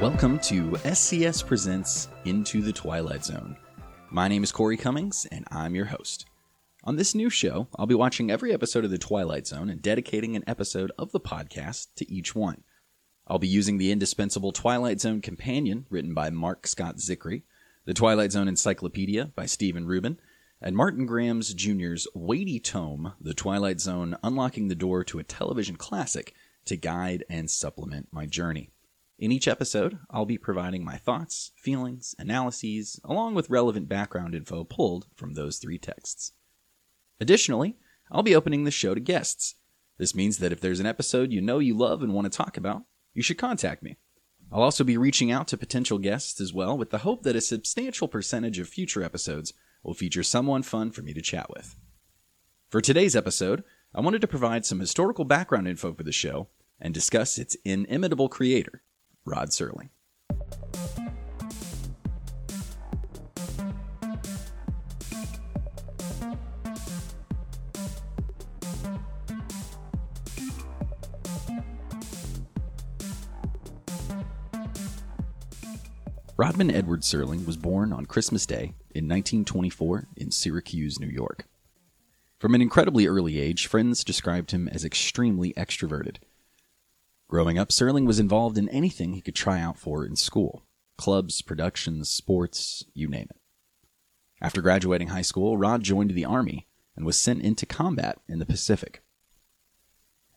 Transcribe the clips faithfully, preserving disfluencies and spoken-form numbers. Welcome to S C S Presents Into the Twilight Zone. My name is Corey Cummings, and I'm your host. On this new show, I'll be watching every episode of The Twilight Zone and dedicating an episode of the podcast to each one. I'll be using the indispensable Twilight Zone Companion, written by Marc Scott Zicree, The Twilight Zone Encyclopedia by Stephen Rubin, and Martin Graham Junior's weighty tome, The Twilight Zone Unlocking the Door to a Television Classic, to guide and supplement my journey. In each episode, I'll be providing my thoughts, feelings, analyses, along with relevant background info pulled from those three texts. Additionally, I'll be opening the show to guests. This means that if there's an episode you know you love and want to talk about, you should contact me. I'll also be reaching out to potential guests as well, with the hope that a substantial percentage of future episodes will feature someone fun for me to chat with. For today's episode, I wanted to provide some historical background info for the show and discuss its inimitable creator, Rod Serling. Rodman Edward Serling was born on Christmas Day in nineteen twenty-four in Syracuse, New York. From an incredibly early age, friends described him as extremely extroverted. Growing up, Serling was involved in anything he could try out for in school. Clubs, productions, sports, you name it. After graduating high school, Rod joined the Army and was sent into combat in the Pacific.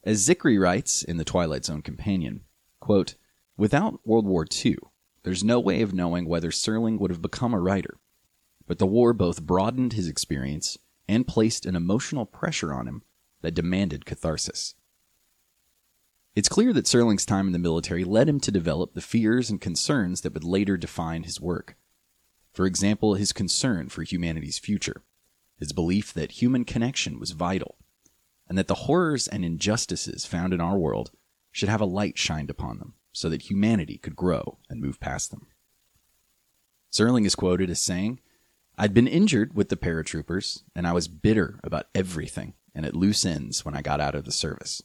As Zicree writes in The Twilight Zone Companion, quote, "Without World War Two, there's no way of knowing whether Serling would have become a writer. But the war both broadened his experience and placed an emotional pressure on him that demanded catharsis." It's clear that Serling's time in the military led him to develop the fears and concerns that would later define his work. For example, his concern for humanity's future, his belief that human connection was vital, and that the horrors and injustices found in our world should have a light shined upon them so that humanity could grow and move past them. Serling is quoted as saying, "I'd been injured with the paratroopers, and I was bitter about everything and at loose ends when I got out of the service.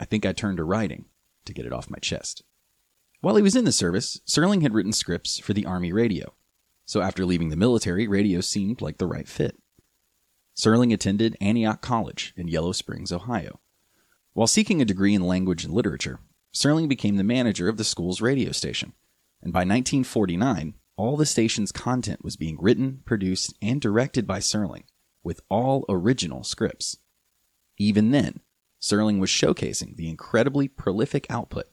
I think I turned to writing to get it off my chest." While he was in the service, Serling had written scripts for the Army radio, so after leaving the military, radio seemed like the right fit. Serling attended Antioch College in Yellow Springs, Ohio. While seeking a degree in language and literature, Serling became the manager of the school's radio station, and by nineteen forty-nine, all the station's content was being written, produced, and directed by Serling, with all original scripts. Even then, Serling was showcasing the incredibly prolific output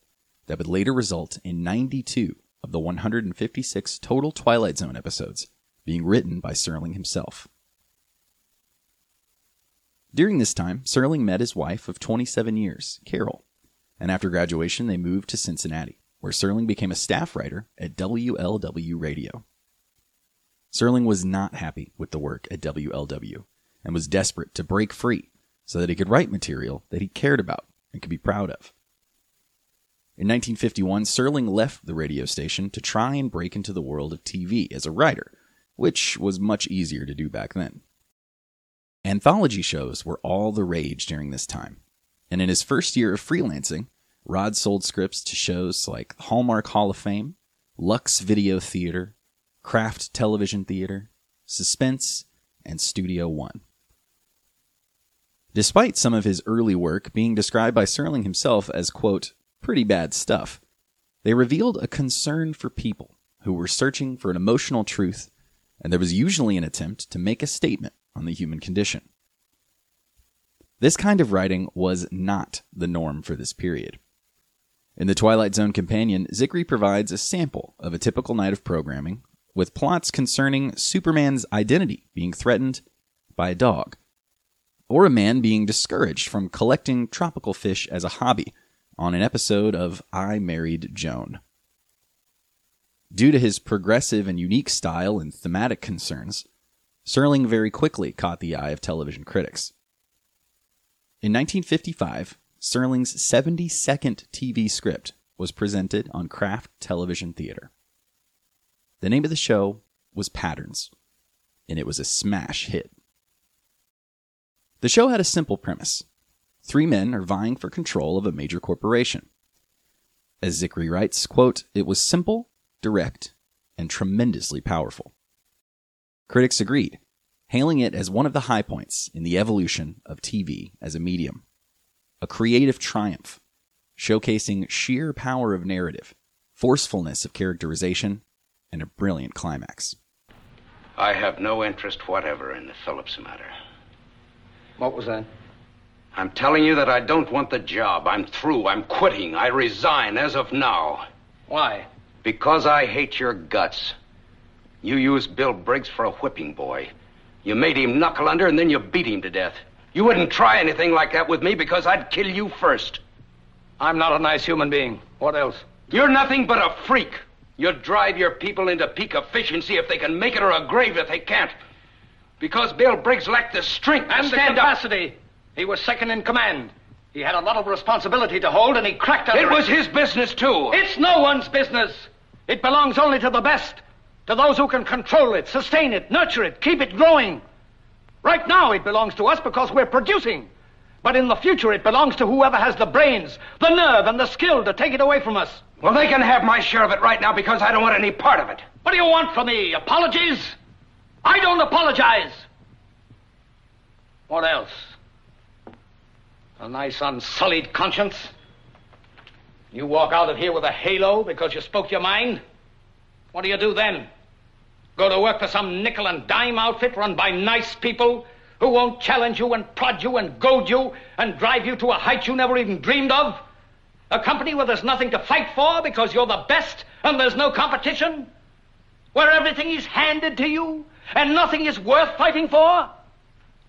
that would later result in ninety-two of the one hundred fifty-six total Twilight Zone episodes being written by Serling himself. During this time, Serling met his wife of twenty-seven years, Carol, and after graduation they moved to Cincinnati, where Serling became a staff writer at W L W Radio. Serling was not happy with the work at W L W and was desperate to break free so that he could write material that he cared about and could be proud of. In nineteen fifty-one, Serling left the radio station to try and break into the world of T V as a writer, which was much easier to do back then. Anthology shows were all the rage during this time, and in his first year of freelancing, Rod sold scripts to shows like Hallmark Hall of Fame, Lux Video Theater, Kraft Television Theater, Suspense, and Studio One. Despite some of his early work being described by Serling himself as, quote, "pretty bad stuff," they revealed a concern for people who were searching for an emotional truth, and there was usually an attempt to make a statement on the human condition. This kind of writing was not the norm for this period. In The Twilight Zone Companion, Zicree provides a sample of a typical night of programming, with plots concerning Superman's identity being threatened by a dog, or a man being discouraged from collecting tropical fish as a hobby on an episode of I Married Joan. Due to his progressive and unique style and thematic concerns, Serling very quickly caught the eye of television critics. In nineteen fifty-five, Serling's seventy-second T V script was presented on Kraft Television Theater. The name of the show was Patterns, and it was a smash hit. The show had a simple premise. Three men are vying for control of a major corporation. As Zicree writes, quote, "It was simple, direct, and tremendously powerful." Critics agreed, hailing it as one of the high points in the evolution of T V as a medium. A creative triumph, showcasing sheer power of narrative, forcefulness of characterization, and a brilliant climax. I have no interest whatever in the Phillips matter. What was that? I'm telling you that I don't want the job. I'm through. I'm quitting. I resign as of now. Why? Because I hate your guts. You used Bill Briggs for a whipping boy. You made him knuckle under and then you beat him to death. You wouldn't try anything like that with me because I'd kill you first. I'm not a nice human being. What else? You're nothing but a freak. You drive your people into peak efficiency if they can make it, or a grave if they can't. Because Bill Briggs lacked the strength and to stand the capacity. Up. He was second in command. He had a lot of responsibility to hold, and he cracked under it. It was his business, too. It's no one's business. It belongs only to the best, to those who can control it, sustain it, nurture it, keep it growing. Right now it belongs to us because we're producing. But in the future it belongs to whoever has the brains, the nerve, and the skill to take it away from us. Well, they can have my share of it right now because I don't want any part of it. What do you want from me? Apologies? I don't apologize. What else? A nice unsullied conscience? You walk out of here with a halo because you spoke your mind? What do you do then? Go to work for some nickel and dime outfit run by nice people who won't challenge you and prod you and goad you and drive you to a height you never even dreamed of? A company where there's nothing to fight for because you're the best and there's no competition? Where everything is handed to you and nothing is worth fighting for?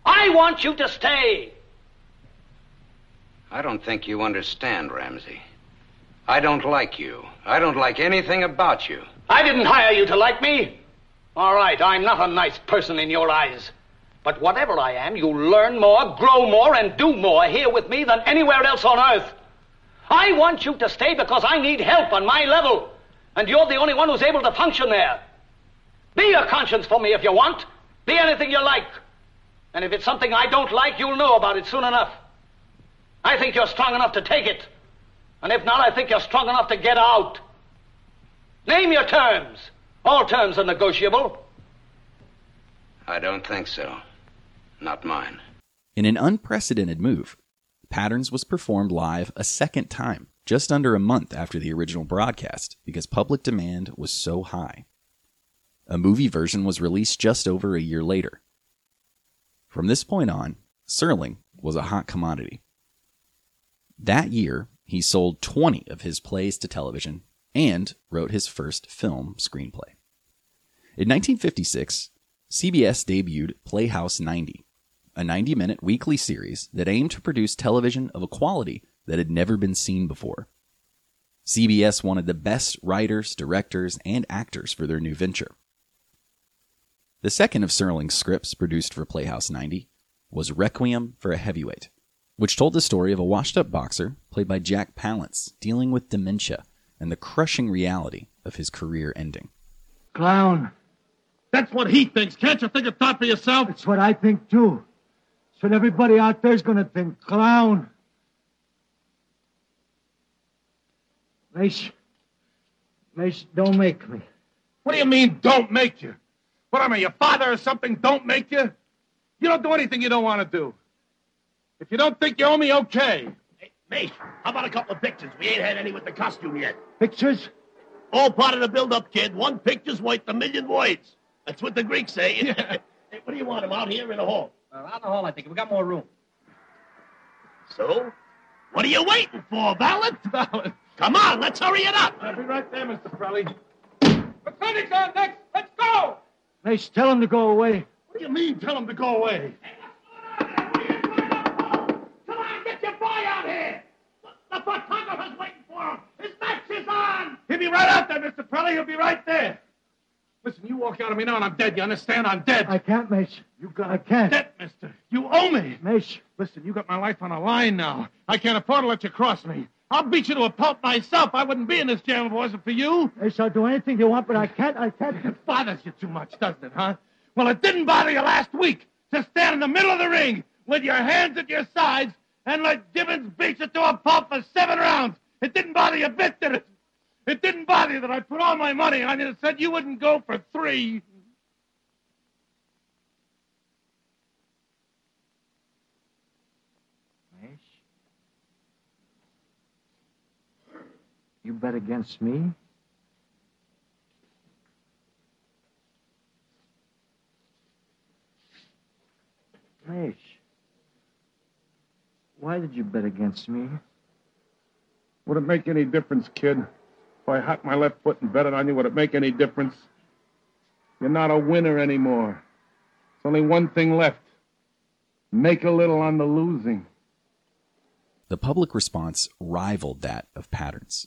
I want you to stay. I don't think you understand, Ramsey. I don't like you. I don't like anything about you. I didn't hire you to like me. All right, I'm not a nice person in your eyes. But whatever I am, you learn more, grow more, and do more here with me than anywhere else on earth. I want you to stay because I need help on my level. And you're the only one who's able to function there. Be a conscience for me if you want. Be anything you like. And if it's something I don't like, you'll know about it soon enough. I think you're strong enough to take it. And if not, I think you're strong enough to get out. Name your terms. All terms are negotiable. I don't think so. Not mine. In an unprecedented move, Patterns was performed live a second time, just under a month after the original broadcast, because public demand was so high. A movie version was released just over a year later. From this point on, Serling was a hot commodity. That year, he sold twenty of his plays to television and wrote his first film screenplay. In nineteen fifty-six, C B S debuted Playhouse ninety, a ninety-minute weekly series that aimed to produce television of a quality that had never been seen before. C B S wanted the best writers, directors, and actors for their new venture. The second of Serling's scripts produced for Playhouse ninety was Requiem for a Heavyweight, which told the story of a washed-up boxer played by Jack Palance dealing with dementia and the crushing reality of his career ending. Clown. That's what he thinks. Can't you think a thought for yourself? That's what I think, too. That's what everybody out there's going to think. Clown. Mace. Mace, don't make me. What do you mean, don't make you? What am I, your father or something, don't make you? You don't do anything you don't want to do. If you don't think you owe me, okay. Hey, Mace, how about a couple of pictures? We ain't had any with the costume yet. Pictures? All part of the build-up, kid. One picture's worth a million words. That's what the Greeks say. Hey, what do you want, him out here in the hall? Uh, out in the hall, I think. We got more room. So? What are you waiting for, Valent? Valent. Come on, let's hurry it up. I'll be right there, Mister Prelly. McClintock's on next. Let's go! Mace, tell him to go away. What do you mean, tell him to go away? Come on, get your boy out here! The photographer's waiting for him. His match is on. He'll be right out there, Mister Prelly. He'll be right there. Listen, you walk out of me now and I'm dead. You understand? I'm dead. I can't, Mace. You got I can't. Dead, mister. You owe me. Mace. Listen, you got my life on a line now. I can't afford to let you cross me. I'll beat you to a pulp myself. I wouldn't be in this jam if it wasn't for you. Mace, I'll do anything you want, but I can't. I can't. It bothers you too much, doesn't it, huh? Well, it didn't bother you last week to stand in the middle of the ring with your hands at your sides and let Gibbons beat you to a pulp for seven rounds. It didn't bother you a bit that it, it didn't bother you that I put all my money on you and said you wouldn't go for three. You bet against me? Mash, why did you bet against me? Would it make any difference, kid? If I hocked my left foot and betted on you, would it make any difference? You're not a winner anymore. There's only one thing left. Make a little on the losing. The public response rivaled that of Patterns.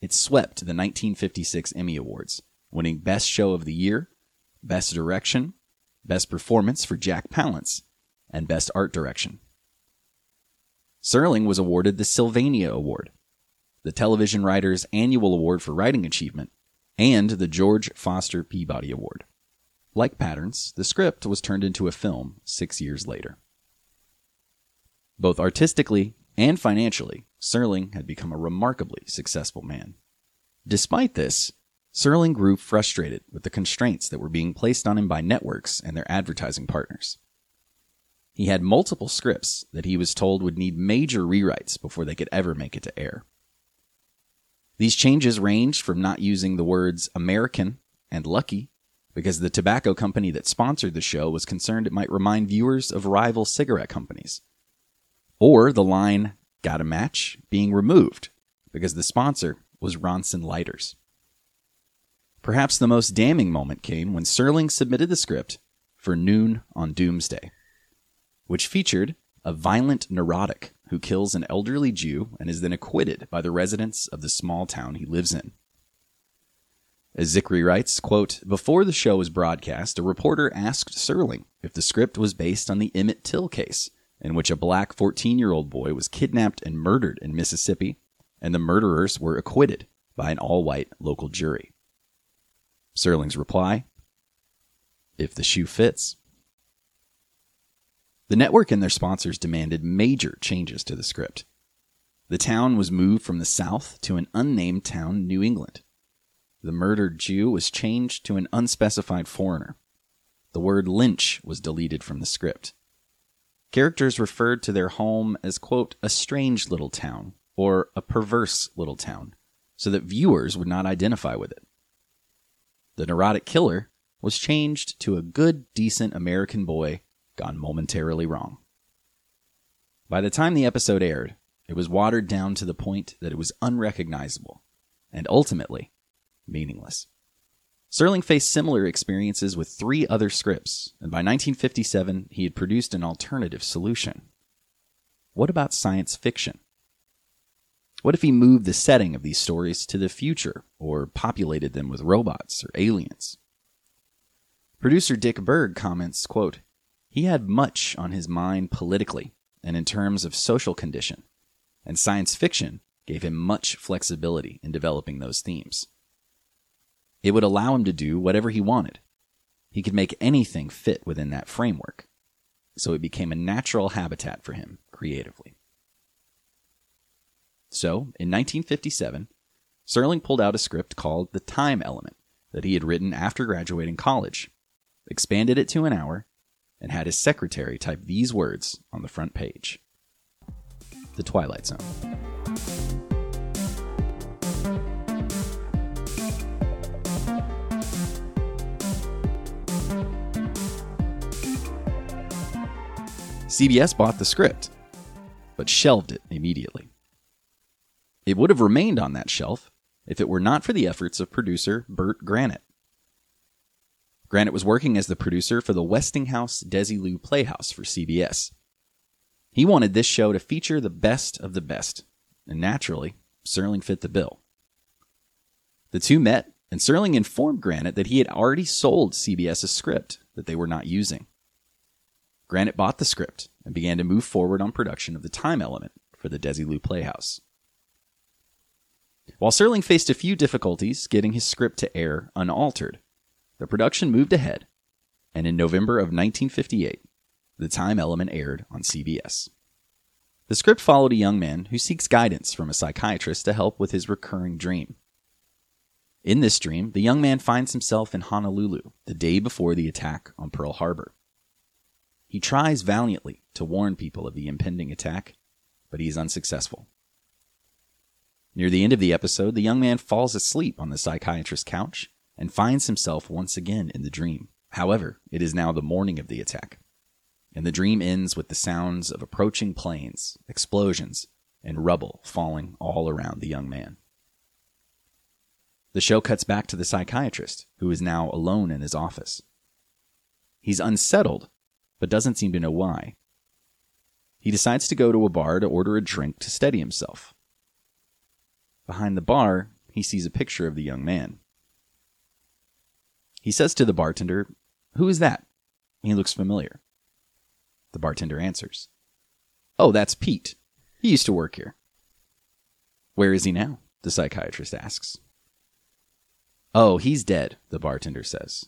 It swept the nineteen fifty-six Emmy Awards, winning Best Show of the Year, Best Direction, Best Performance for Jack Palance, and Best Art Direction. Serling was awarded the Sylvania Award, the Television Writers' Annual Award for Writing Achievement, and the George Foster Peabody Award. Like Patterns, the script was turned into a film six years later. Both artistically and financially, Serling had become a remarkably successful man. Despite this, Serling grew frustrated with the constraints that were being placed on him by networks and their advertising partners. He had multiple scripts that he was told would need major rewrites before they could ever make it to air. These changes ranged from not using the words American and Lucky because the tobacco company that sponsored the show was concerned it might remind viewers of rival cigarette companies, or the line, "Got a match?" being removed because the sponsor was Ronson Lighters. Perhaps the most damning moment came when Serling submitted the script for Noon on Doomsday, which featured a violent neurotic who kills an elderly Jew and is then acquitted by the residents of the small town he lives in. As Zicree writes, quote, "Before the show was broadcast, a reporter asked Serling if the script was based on the Emmett Till case, in which a black fourteen-year-old boy was kidnapped and murdered in Mississippi, and the murderers were acquitted by an all-white local jury." Serling's reply, "If the shoe fits." The network and their sponsors demanded major changes to the script. The town was moved from the South to an unnamed town in New England. The murdered Jew was changed to an unspecified foreigner. The word lynch was deleted from the script. Characters referred to their home as, quote, "a strange little town," or "a perverse little town," so that viewers would not identify with it. The neurotic killer was changed to a good, decent American boy gone momentarily wrong. By the time the episode aired, it was watered down to the point that it was unrecognizable, and ultimately, meaningless. Serling faced similar experiences with three other scripts, and by nineteen fifty-seven, he had produced an alternative solution. What about science fiction? What if he moved the setting of these stories to the future, or populated them with robots or aliens? Producer Dick Berg comments, quote, "He had much on his mind politically and in terms of social condition, and science fiction gave him much flexibility in developing those themes. It would allow him to do whatever he wanted. He could make anything fit within that framework. So it became a natural habitat for him creatively." So, in nineteen fifty-seven, Serling pulled out a script called The Time Element that he had written after graduating college, expanded it to an hour, and had his secretary type these words on the front page: "The Twilight Zone." C B S bought the script, but shelved it immediately. It would have remained on that shelf if it were not for the efforts of producer Burt Granite. Granite was working as the producer for the Westinghouse Desilu Playhouse for C B S. He wanted this show to feature the best of the best, and naturally, Serling fit the bill. The two met, and Serling informed Granite that he had already sold C B S a script that they were not using. Granite bought the script and began to move forward on production of The Time Element for the Desilu Playhouse. While Serling faced a few difficulties getting his script to air unaltered, the production moved ahead, and in November of nineteen fifty-eight, The Time Element aired on C B S. The script followed a young man who seeks guidance from a psychiatrist to help with his recurring dream. In this dream, the young man finds himself in Honolulu the day before the attack on Pearl Harbor. He tries valiantly to warn people of the impending attack, but he is unsuccessful. Near the end of the episode, the young man falls asleep on the psychiatrist's couch and finds himself once again in the dream. However, it is now the morning of the attack, and the dream ends with the sounds of approaching planes, explosions, and rubble falling all around the young man. The show cuts back to the psychiatrist, who is now alone in his office. He's unsettled, but doesn't seem to know why. He decides to go to a bar to order a drink to steady himself. Behind the bar, he sees a picture of the young man. He says to the bartender, "Who is that? He looks familiar." The bartender answers, "Oh, that's Pete. He used to work here." "Where is he now?" the psychiatrist asks. "Oh, he's dead," the bartender says.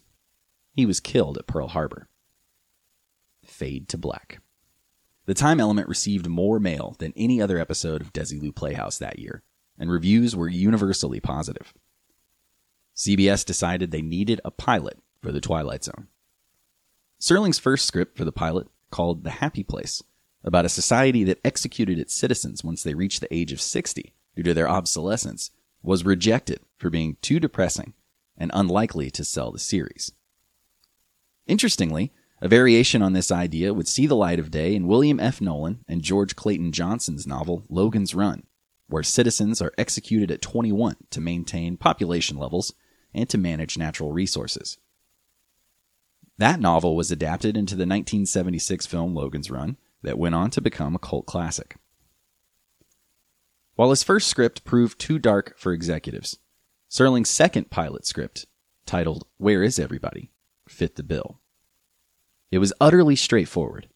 "He was killed at Pearl Harbor." Fade to black. The Time Element received more mail than any other episode of Desilu Playhouse that year, and reviews were universally positive. C B S decided they needed a pilot for The Twilight Zone. Serling's first script for the pilot, called The Happy Place, about a society that executed its citizens once they reached the age of sixty due to their obsolescence, was rejected for being too depressing and unlikely to sell the series. Interestingly, a variation on this idea would see the light of day in William F. Nolan and George Clayton Johnson's novel Logan's Run, where citizens are executed at twenty-one to maintain population levels and to manage natural resources. That novel was adapted into the nineteen seventy-six film Logan's Run that went on to become a cult classic. While his first script proved too dark for executives, Serling's second pilot script, titled Where Is Everybody?, fit the bill. It was utterly straightforward,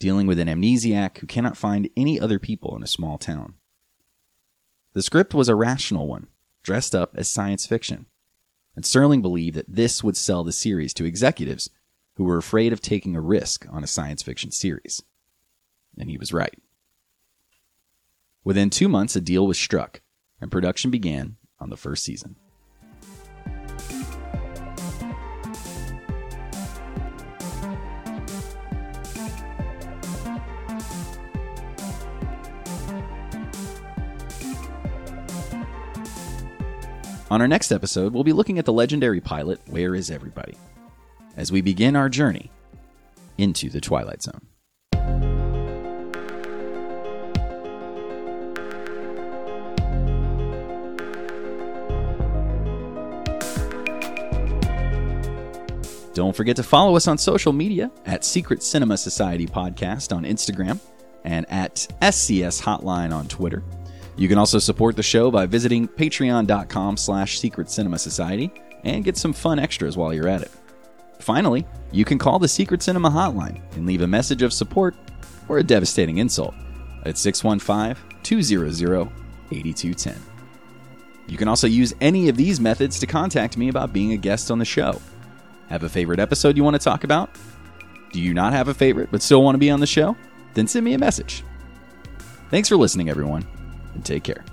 dealing with an amnesiac who cannot find any other people in a small town. The script was a rational one, dressed up as science fiction, and Serling believed that this would sell the series to executives who were afraid of taking a risk on a science fiction series. And he was right. Within two months, a deal was struck, and production began on the first season. On our next episode, we'll be looking at the legendary pilot, Where Is Everybody?, as we begin our journey into the Twilight Zone. Don't forget to follow us on social media at Secret Cinema Society Podcast on Instagram and at S C S Hotline on Twitter. You can also support the show by visiting patreon.com slash Secret Cinema Society and get some fun extras while you're at it. Finally, you can call the Secret Cinema Hotline and leave a message of support or a devastating insult at six one five, two hundred, eighty-two ten. You can also use any of these methods to contact me about being a guest on the show. Have a favorite episode you want to talk about? Do you not have a favorite but still want to be on the show? Then send me a message. Thanks for listening, everyone, and take care.